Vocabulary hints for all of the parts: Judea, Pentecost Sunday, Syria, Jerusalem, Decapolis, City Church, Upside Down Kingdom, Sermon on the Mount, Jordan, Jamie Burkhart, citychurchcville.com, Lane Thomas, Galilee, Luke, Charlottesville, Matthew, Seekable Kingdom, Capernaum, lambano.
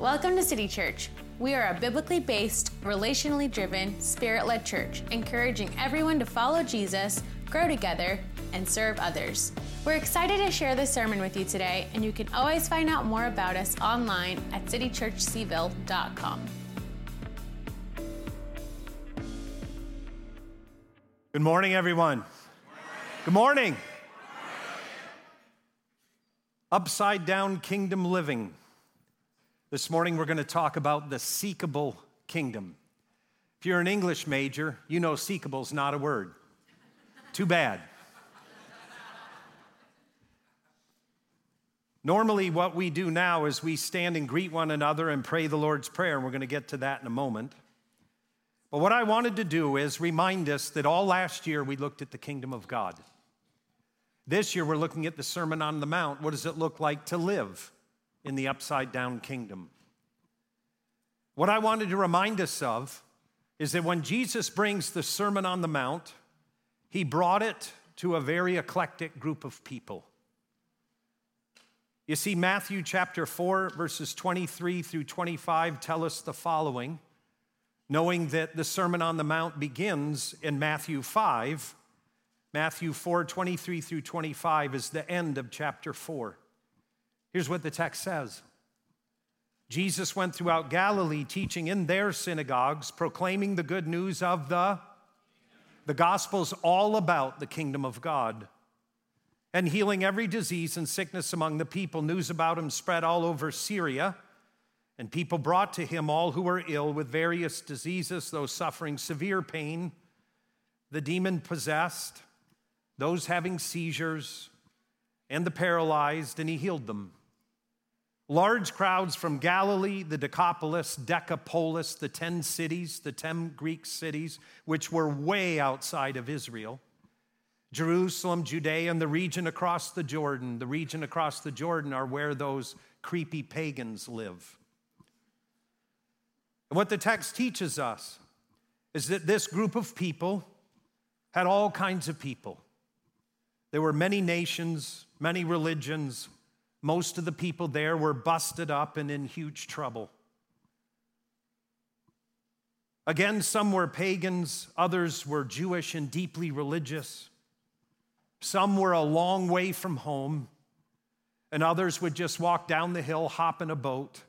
Welcome to City Church. We are a biblically based, relationally driven, spirit-led church, encouraging everyone to follow Jesus, grow together, and serve others. We're excited to share this sermon with you today, and you can always find out more about us online at citychurchcville.com. Good morning, everyone. Good morning. Good morning. Upside Down Kingdom living. This morning, we're going to talk about the Seekable Kingdom. If you're an English major, you know seekable's not a word. Too bad. Normally, what we do now is we stand and greet one another and pray the Lord's Prayer, and we're going to get to that in a moment. But what I wanted to do is remind us that all last year we looked at the kingdom of God. This year, we're looking at the Sermon on the Mount. What does it look like to live in the upside-down kingdom? What I wanted to remind us of is that when Jesus brings the Sermon on the Mount, he brought it to a very eclectic group of people. You see, Matthew chapter 4, verses 23 through 25 tell us the following, knowing that the Sermon on the Mount begins in Matthew 5. Matthew 4, 23 through 25 is the end of chapter 4. Here's what the text says. Jesus went throughout Galilee, teaching in their synagogues, proclaiming the good news of the gospel's all about the kingdom of God, and healing every disease and sickness among the people. News about him spread all over Syria, and people brought to him all who were ill with various diseases, those suffering severe pain, the demon-possessed, those having seizures, and the paralyzed, and he healed them. Large crowds from Galilee, the Decapolis, the 10 cities, the 10 Greek cities, which were way outside of Israel, Jerusalem, Judea, and the region across the Jordan. The region across the Jordan are where those creepy pagans live. And what the text teaches us is that this group of people had all kinds of people. There were many nations, many religions. Most of the people there were busted up and in huge trouble. Again, some were pagans, others were Jewish and deeply religious. Some were a long way from home, and others would just walk down the hill, hop in a boat,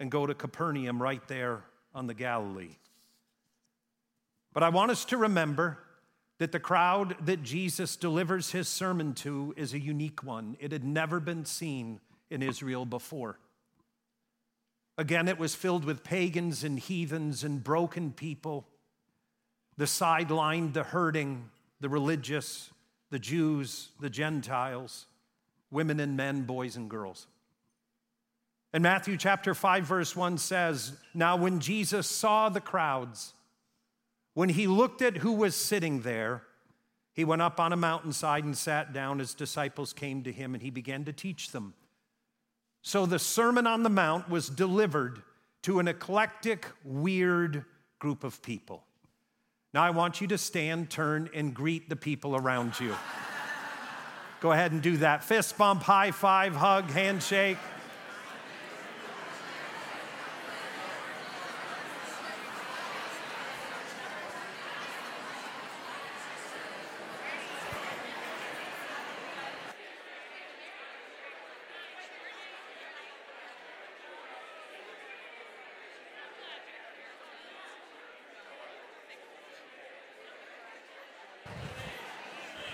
and go to Capernaum right there on the Galilee. But I want us to remember that the crowd that Jesus delivers his sermon to is a unique one. It had never been seen in Israel before. Again, it was filled with pagans and heathens and broken people, the sidelined, the hurting, the religious, the Jews, the Gentiles, women and men, boys and girls. And Matthew chapter 5, verse 1 says, "Now when Jesus saw the crowds, when he looked at who was sitting there, he went up on a mountainside and sat down. His disciples came to him, and he began to teach them." So the Sermon on the Mount was delivered to an eclectic, weird group of people. Now I want you to stand, turn, and greet the people around you. Go ahead and do that. Fist bump, high five, hug, handshake.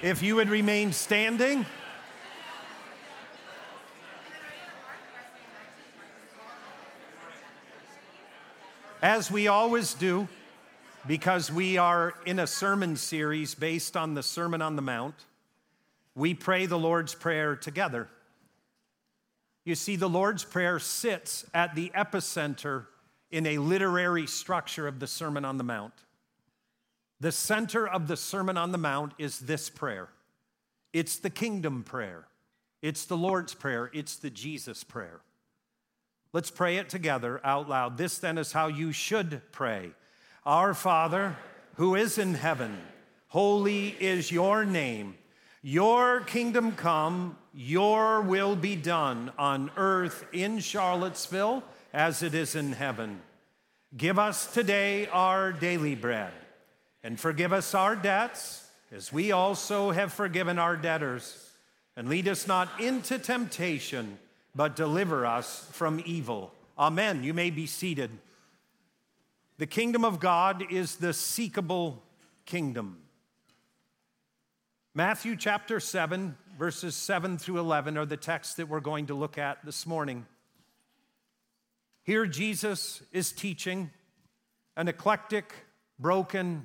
If you would remain standing. As we always do, because we are in a sermon series based on the Sermon on the Mount, we pray the Lord's Prayer together. You see, the Lord's Prayer sits at the epicenter in a literary structure of the Sermon on the Mount. The center of the Sermon on the Mount is this prayer. It's the kingdom prayer. It's the Lord's prayer. It's the Jesus prayer. Let's pray it together out loud. This then is how you should pray. Our Father, who is in heaven, holy is your name. Your kingdom come, your will be done on earth in Charlottesville as it is in heaven. Give us today our daily bread, and forgive us our debts, as we also have forgiven our debtors. And lead us not into temptation, but deliver us from evil. Amen. You may be seated. The kingdom of God is the seekable kingdom. Matthew chapter 7, verses 7 through 11 are the texts that we're going to look at this morning. Here Jesus is teaching an eclectic, broken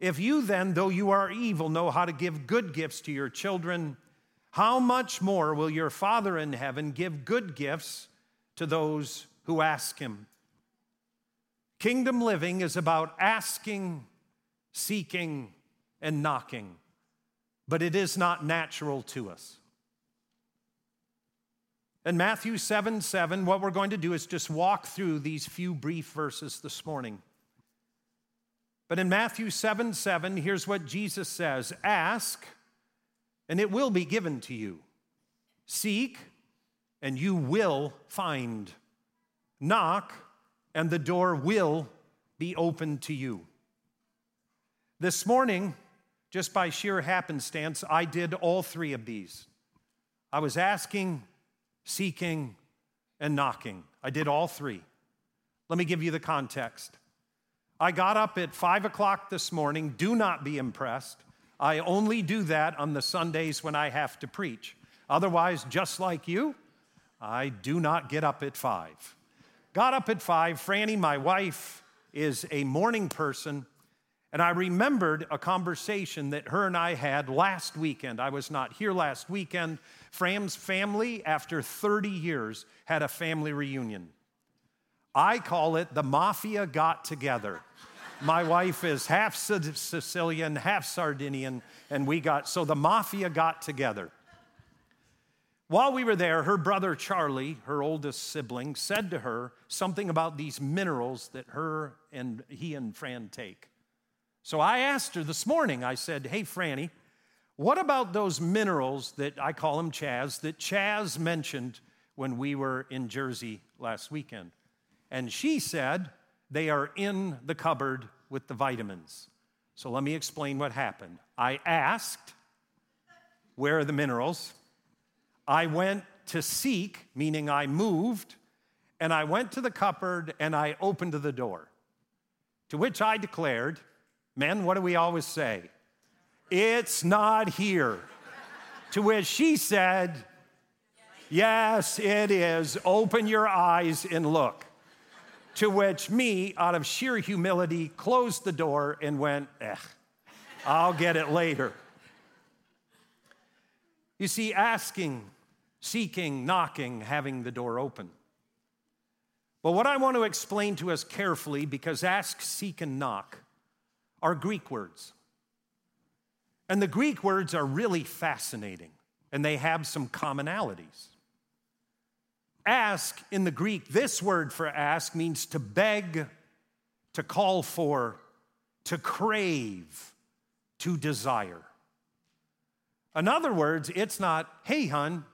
If you then, though you are evil, know how to give good gifts to your children, how much more will your Father in heaven give good gifts to those who ask him? Kingdom living is about asking, seeking, and knocking. But it is not natural to us. In Matthew 7:7, what we're going to do is just walk through these few brief verses this morning. But in Matthew 7:7, here's what Jesus says. Ask, and it will be given to you. Seek, and you will find. Knock, and the door will be opened to you. This morning, just by sheer happenstance, I did all three of these. I was asking, seeking, and knocking. I did all three. Let me give you the context. I got up at 5 o'clock this morning. Do not be impressed. I only do that on the Sundays when I have to preach. Otherwise, just like you, I do not get up at 5. Got up at 5. Franny, my wife, is a morning person. And I remembered a conversation that her and I had last weekend. I was not here last weekend. Fram's family, after 30 years, had a family reunion. I call it the mafia got together. My wife is half Sicilian, half Sardinian, and so the mafia got together. While we were there, her brother Charlie, her oldest sibling, said to her something about these minerals that he and Fran take. So I asked her this morning, I said, hey, Franny, what about those minerals that I call them Chaz, that Chaz mentioned when we were in Jersey last weekend? And she said, they are in the cupboard with the vitamins. So let me explain what happened. I asked, where are the minerals? I went to seek, meaning I moved, and I went to the cupboard and I opened the door, to which I declared, men, what do we always say? It's not here. To which she said, yes, it is. Open your eyes and look. To which me, out of sheer humility, closed the door and went, I'll get it later. You see, asking, seeking, knocking, having the door open. Well, what I want to explain to us carefully, because ask, seek, and knock are Greek words. And the Greek words are really fascinating, and they have some commonalities. Ask in the Greek, this word for ask means to beg, to call for, to crave, to desire. In other words, it's not, hey, hon,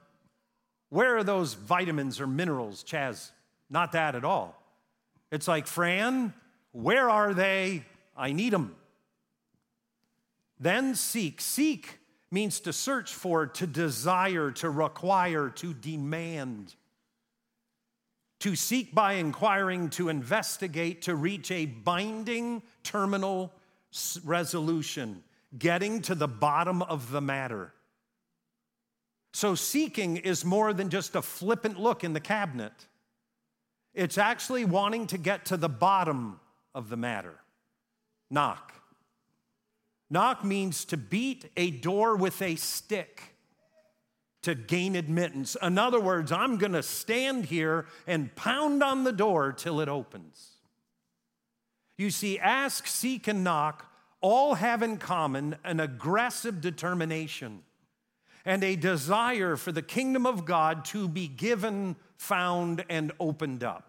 where are those vitamins or minerals, Chaz? Not that at all. It's like, Fran, where are they? I need them. Then seek. Seek means to search for, to desire, to require, to demand. To seek by inquiring, to investigate, to reach a binding terminal resolution, getting to the bottom of the matter. So seeking is more than just a flippant look in the cabinet. It's actually wanting to get to the bottom of the matter. Knock. Knock means to beat a door with a stick, to gain admittance. In other words, I'm going to stand here and pound on the door till it opens. You see, ask, seek, and knock all have in common an aggressive determination and a desire for the kingdom of God to be given, found, and opened up.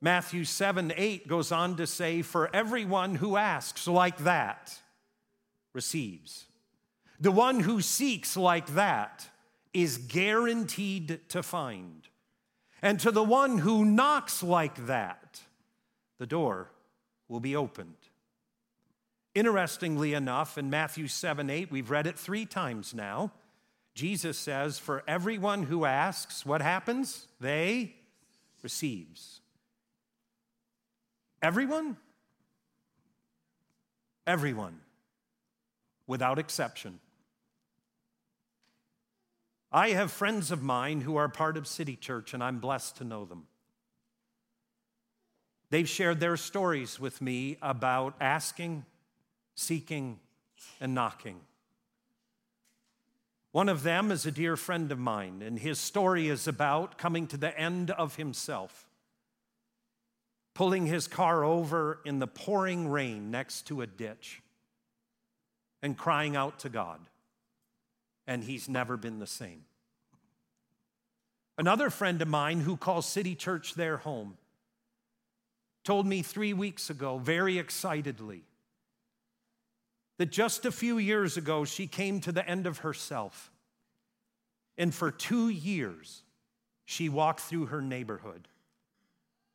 Matthew 7:8 goes on to say, for everyone who asks like that receives. The one who seeks like that is guaranteed to find. And to the one who knocks like that, the door will be opened. Interestingly enough, in Matthew 7:8, we've read it 3 times now, Jesus says, for everyone who asks, what happens? They receives. Everyone? Everyone, without exception. I have friends of mine who are part of City Church, and I'm blessed to know them. They've shared their stories with me about asking, seeking, and knocking. One of them is a dear friend of mine, and his story is about coming to the end of himself, pulling his car over in the pouring rain next to a ditch, and crying out to God. And he's never been the same. Another friend of mine who calls City Church their home told me 3 weeks ago, very excitedly, that just a few years ago, she came to the end of herself. And for 2 years, she walked through her neighborhood.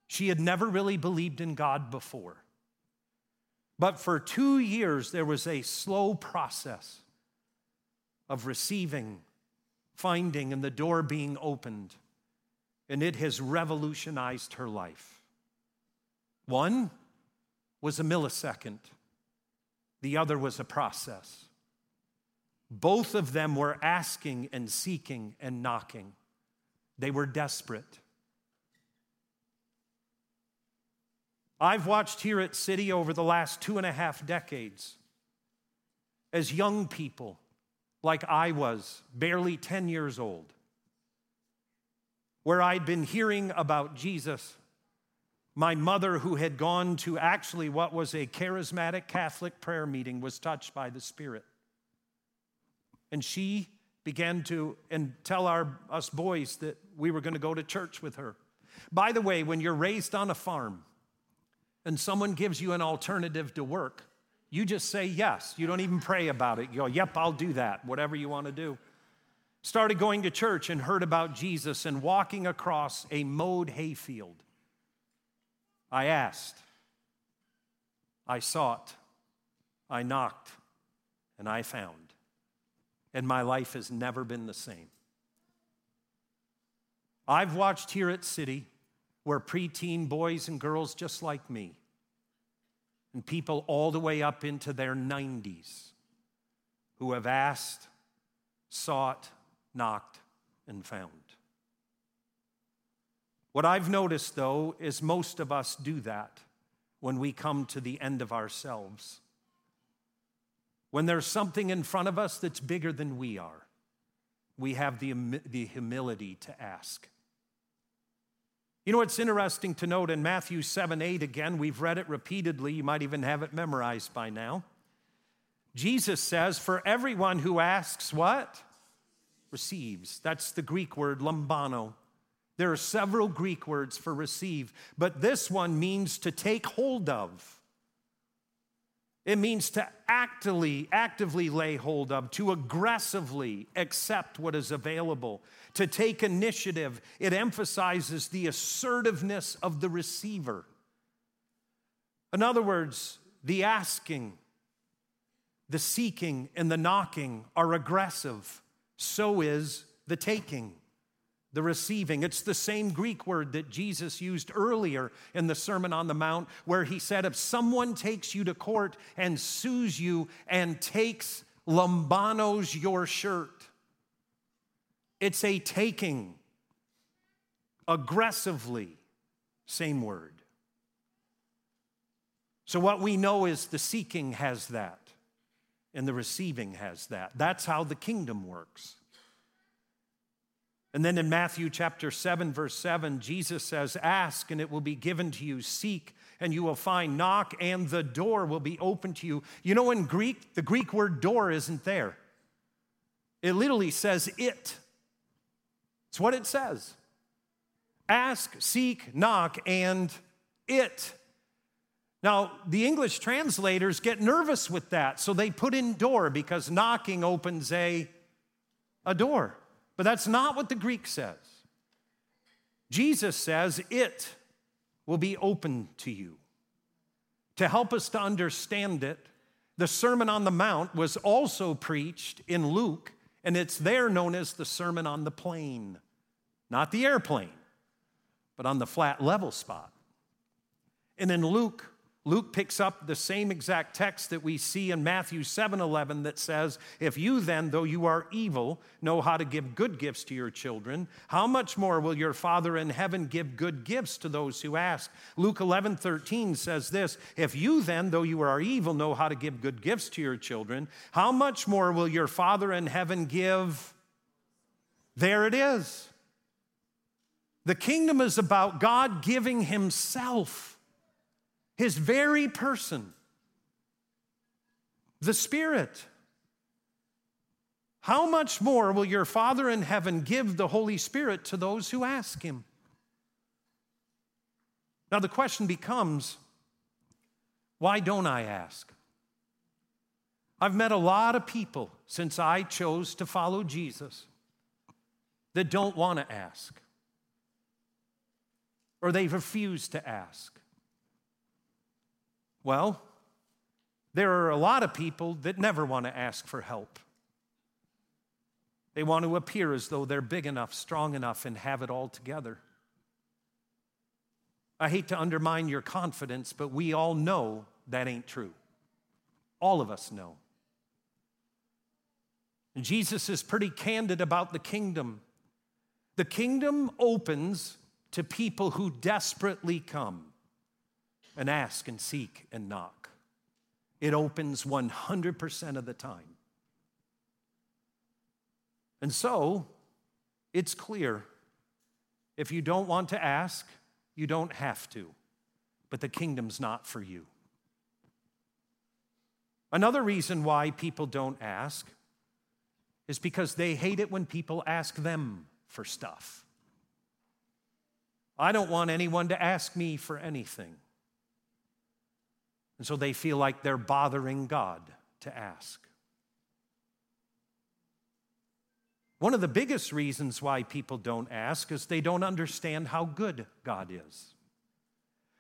She had never really believed in God before. But for 2 years, there was a slow process of receiving, finding, and the door being opened. And it has revolutionized her life. 1 was a millisecond. The other was a process. Both of them were asking and seeking and knocking. They were desperate. I've watched here at City over the last 2.5 decades as young people, like I was, barely 10 years old, where I'd been hearing about Jesus. My mother, who had gone to actually what was a charismatic Catholic prayer meeting, was touched by the Spirit. And she began to tell us boys that we were going to go to church with her. By the way, when you're raised on a farm and someone gives you an alternative to work, you just say yes. You don't even pray about it. You go, yep, I'll do that, whatever you want to do. Started going to church and heard about Jesus and walking across a mowed hayfield. I asked, I sought, I knocked, and I found. And my life has never been the same. I've watched here at City where preteen boys and girls just like me and people all the way up into their 90s who have asked, sought, knocked, and found. What I've noticed, though, is most of us do that when we come to the end of ourselves. When there's something in front of us that's bigger than we are, we have the humility to ask. You know what's interesting to note in Matthew 7:8, again, we've read it repeatedly. You might even have it memorized by now. Jesus says, for everyone who asks what? Receives. That's the Greek word lambano. There are several Greek words for receive, but this one means to take hold of. It means to actively lay hold of, to aggressively accept what is available, to take initiative. It emphasizes the assertiveness of the receiver. In other words, the asking, the seeking, and the knocking are aggressive. So is the taking, the receiving. It's the same Greek word that Jesus used earlier in the Sermon on the Mount, where he said, if someone takes you to court and sues you and takes lambanos your shirt, it's a taking, aggressively, same word. So what we know is the seeking has that. and the receiving has that. That's how the kingdom works. And then in Matthew chapter 7, verse 7, Jesus says, ask and it will be given to you. Seek and you will find. Knock and the door will be open to you. You know, in Greek, the Greek word door isn't there. It literally says it. It's what it says. Ask, seek, knock, and it. Now, the English translators get nervous with that, so they put in door because knocking opens a door. But that's not what the Greek says. Jesus says, it will be open to you. To help us to understand it, the Sermon on the Mount was also preached in Luke, and it's there known as the Sermon on the Plain. Not the airplane, but on the flat level spot. And in Luke picks up the same exact text that we see in Matthew 7:11 that says, if you then, though you are evil, know how to give good gifts to your children, how much more will your Father in heaven give good gifts to those who ask? Luke 11:13 says this, if you then, though you are evil, know how to give good gifts to your children, how much more will your Father in heaven give? There it is. The kingdom is about God giving himself. His very person, the Spirit. How much more will your Father in heaven give the Holy Spirit to those who ask him? Now the question becomes, why don't I ask? I've met a lot of people since I chose to follow Jesus that don't want to ask, or they refuse to ask. Well, there are a lot of people that never want to ask for help. They want to appear as though they're big enough, strong enough, and have it all together. I hate to undermine your confidence, but we all know that ain't true. All of us know. And Jesus is pretty candid about the kingdom. The kingdom opens to people who desperately come and ask and seek and knock. It opens 100% of the time. And so, it's clear. If you don't want to ask, you don't have to. But the kingdom's not for you. Another reason why people don't ask is because they hate it when people ask them for stuff. I don't want anyone to ask me for anything. And so they feel like they're bothering God to ask. One of the biggest reasons why people don't ask is they don't understand how good God is.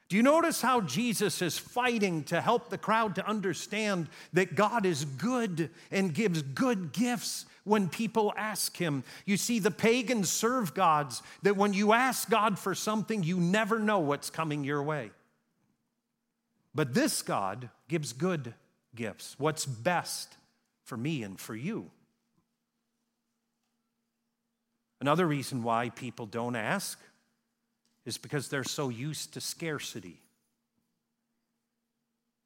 Do you notice how Jesus is fighting to help the crowd to understand that God is good and gives good gifts when people ask him? You see, the pagans serve gods that when you ask God for something, you never know what's coming your way. But this God gives good gifts, what's best for me and for you. Another reason why people don't ask is because they're so used to scarcity.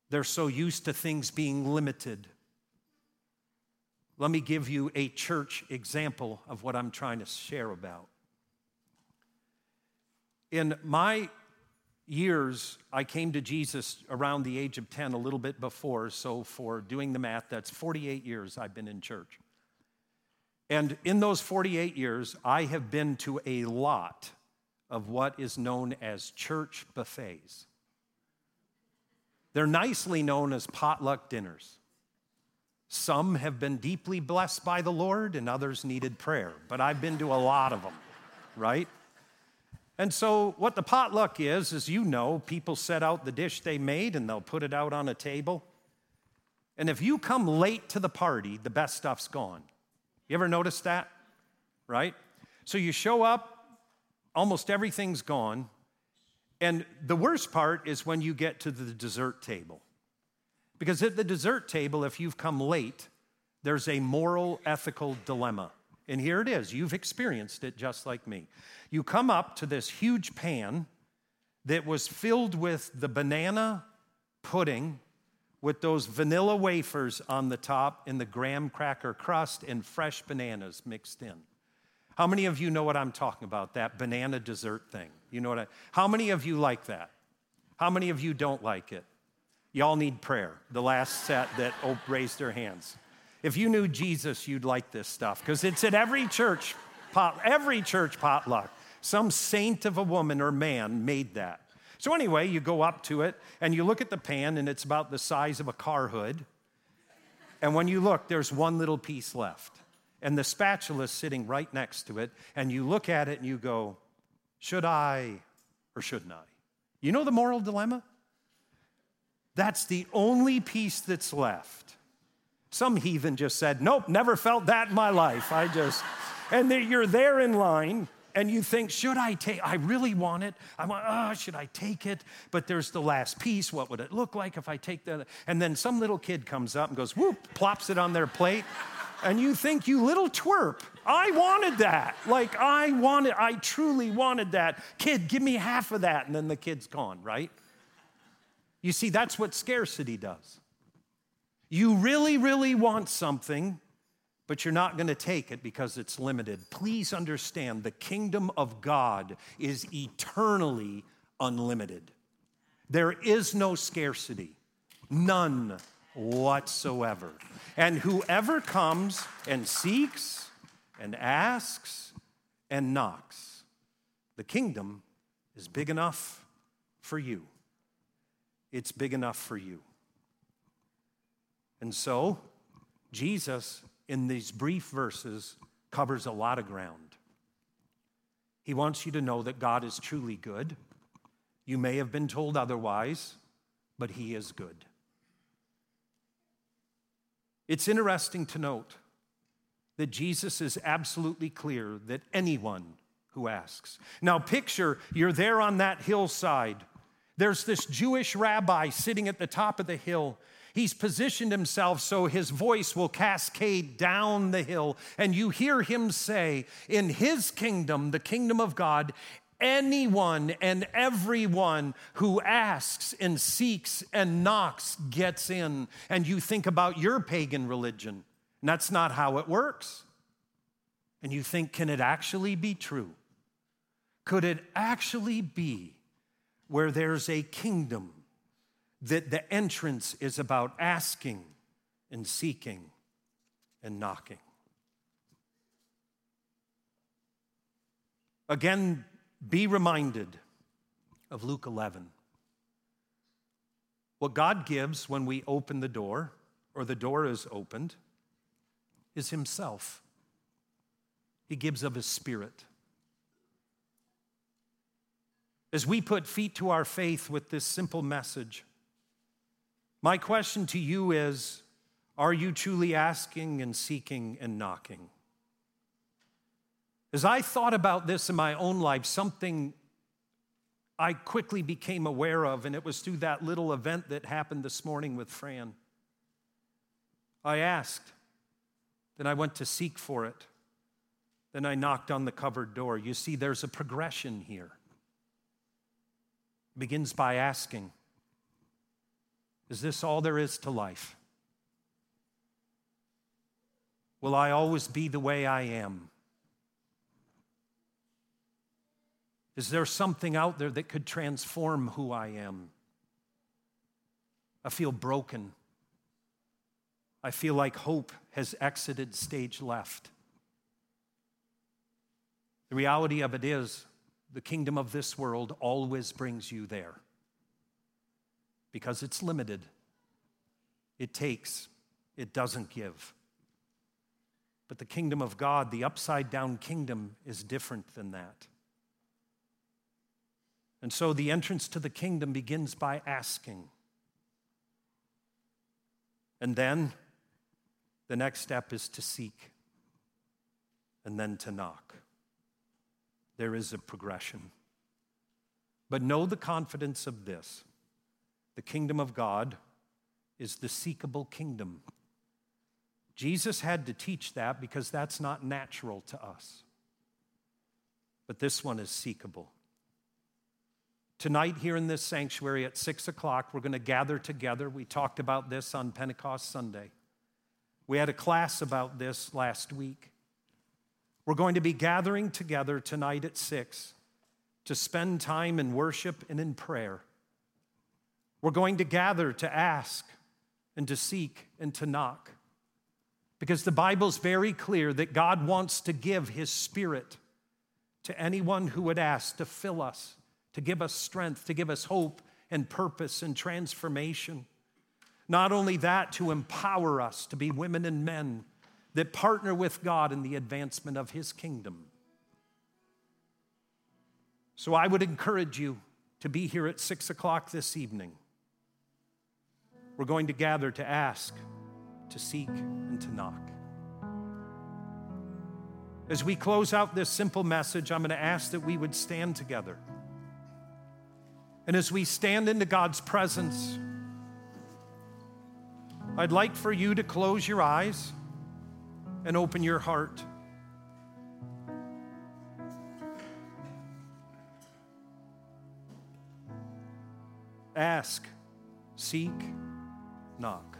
They're so used to things being limited. Let me give you a church example of what I'm trying to share about. In my years, I came to Jesus around the age of 10, a little bit before, so for doing the math, that's 48 years I've been in church. And in those 48 years, I have been to a lot of what is known as church buffets. They're nicely known as potluck dinners. Some have been deeply blessed by the Lord and others needed prayer, but I've been to a lot of them, right? And so what the potluck is, as you know, people set out the dish they made and they'll put it out on a table. And if you come late to the party, the best stuff's gone. You ever notice that? Right? So you show up, almost everything's gone. And the worst part is when you get to the dessert table. Because at the dessert table, if you've come late, there's a moral, ethical dilemma. And here it is. You've experienced it just like me. You come up to this huge pan that was filled with the banana pudding with those vanilla wafers on the top and the graham cracker crust and fresh bananas mixed in. How many of you know what I'm talking about, that banana dessert thing? You know what how many of you like that? How many of you don't like it? Y'all need prayer. The last set that raised their hands. If you knew Jesus, you'd like this stuff because it's at every church potluck. Some saint of a woman or man made that. So anyway, you go up to it and you look at the pan and it's about the size of a car hood. And when you look, there's one little piece left. And the spatula's sitting right next to it. And you look at it and you go, should I or shouldn't I? You know the moral dilemma? That's the only piece that's left. Some heathen just said, nope, never felt that in my life. And you're there in line. And you think, should I take, I really want it. Should I take it? But there's the last piece. What would it look like if I take that? And then some little kid comes up and goes, whoop, plops it on their plate. And you think, you little twerp, I wanted that. I truly wanted that. Kid, give me half of that. And then the kid's gone, right? You see, that's what scarcity does. You really, really want something, but you're not going to take it because it's limited. Please understand, the kingdom of God is eternally unlimited. There is no scarcity, none whatsoever. And whoever comes and seeks and asks and knocks, the kingdom is big enough for you. It's big enough for you. And so, Jesus, in these brief verses, covers a lot of ground. He wants you to know that God is truly good. You may have been told otherwise, but he is good. It's interesting to note that Jesus is absolutely clear that anyone who asks. Now picture you're there on that hillside. There's this Jewish rabbi sitting at the top of the hill. He's positioned himself so his voice will cascade down the hill. And you hear him say, in his kingdom, the kingdom of God, anyone and everyone who asks and seeks and knocks gets in. And you think about your pagan religion, and that's not how it works. And you think, can it actually be true? Could it actually be where there's a kingdom that the entrance is about asking and seeking and knocking? Again, be reminded of Luke 11. What God gives when we open the door, or the door is opened, is himself. He gives of his spirit. As we put feet to our faith with this simple message, my question to you is, are you truly asking and seeking and knocking? As I thought about this in my own life, something I quickly became aware of, and it was through that little event that happened this morning with Fran. I asked, then I went to seek for it, then I knocked on the cupboard door. You see, there's a progression here. It begins by asking. Is this all there is to life? Will I always be the way I am? Is there something out there that could transform who I am? I feel broken. I feel like hope has exited stage left. The reality of it is, the kingdom of this world always brings you there. Because it's limited. It takes. It doesn't give. But the kingdom of God, the upside down kingdom, is different than that. And so the entrance to the kingdom begins by asking. And then the next step is to seek. And then to knock. There is a progression. But know the confidence of this. The kingdom of God is the seekable kingdom. Jesus had to teach that because that's not natural to us. But this one is seekable. Tonight here in this sanctuary at 6 o'clock, we're going to gather together. We talked about this on Pentecost Sunday. We had a class about this last week. We're going to be gathering together tonight at 6 to spend time in worship and in prayer. We're going to gather to ask and to seek and to knock, because the Bible's very clear that God wants to give His Spirit to anyone who would ask, to fill us, to give us strength, to give us hope and purpose and transformation. Not only that, to empower us to be women and men that partner with God in the advancement of His kingdom. So I would encourage you to be here at 6 o'clock this evening. We're going to gather to ask, to seek, and to knock. As we close out this simple message, I'm going to ask that we would stand together. And as we stand into God's presence, I'd like for you to close your eyes and open your heart. Ask, seek, knock.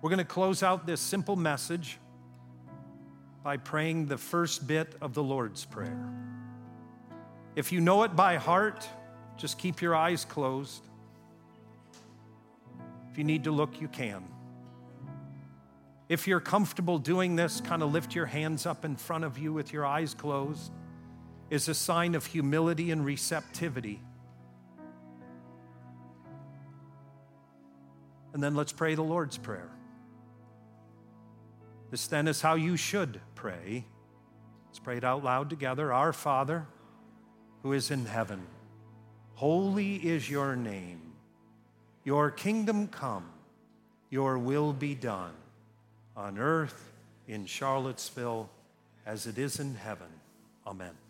We're going to close out this simple message by praying the first bit of the Lord's Prayer. If you know it by heart, just keep your eyes closed. If you need to look, you can. If you're comfortable doing this, kind of lift your hands up in front of you with your eyes closed, is a sign of humility and receptivity. And then let's pray the Lord's Prayer. This then is how you should pray. Let's pray it out loud together. Our Father, who is in heaven, holy is your name. Your kingdom come, your will be done, on earth, in Charlottesville, as it is in heaven. Amen.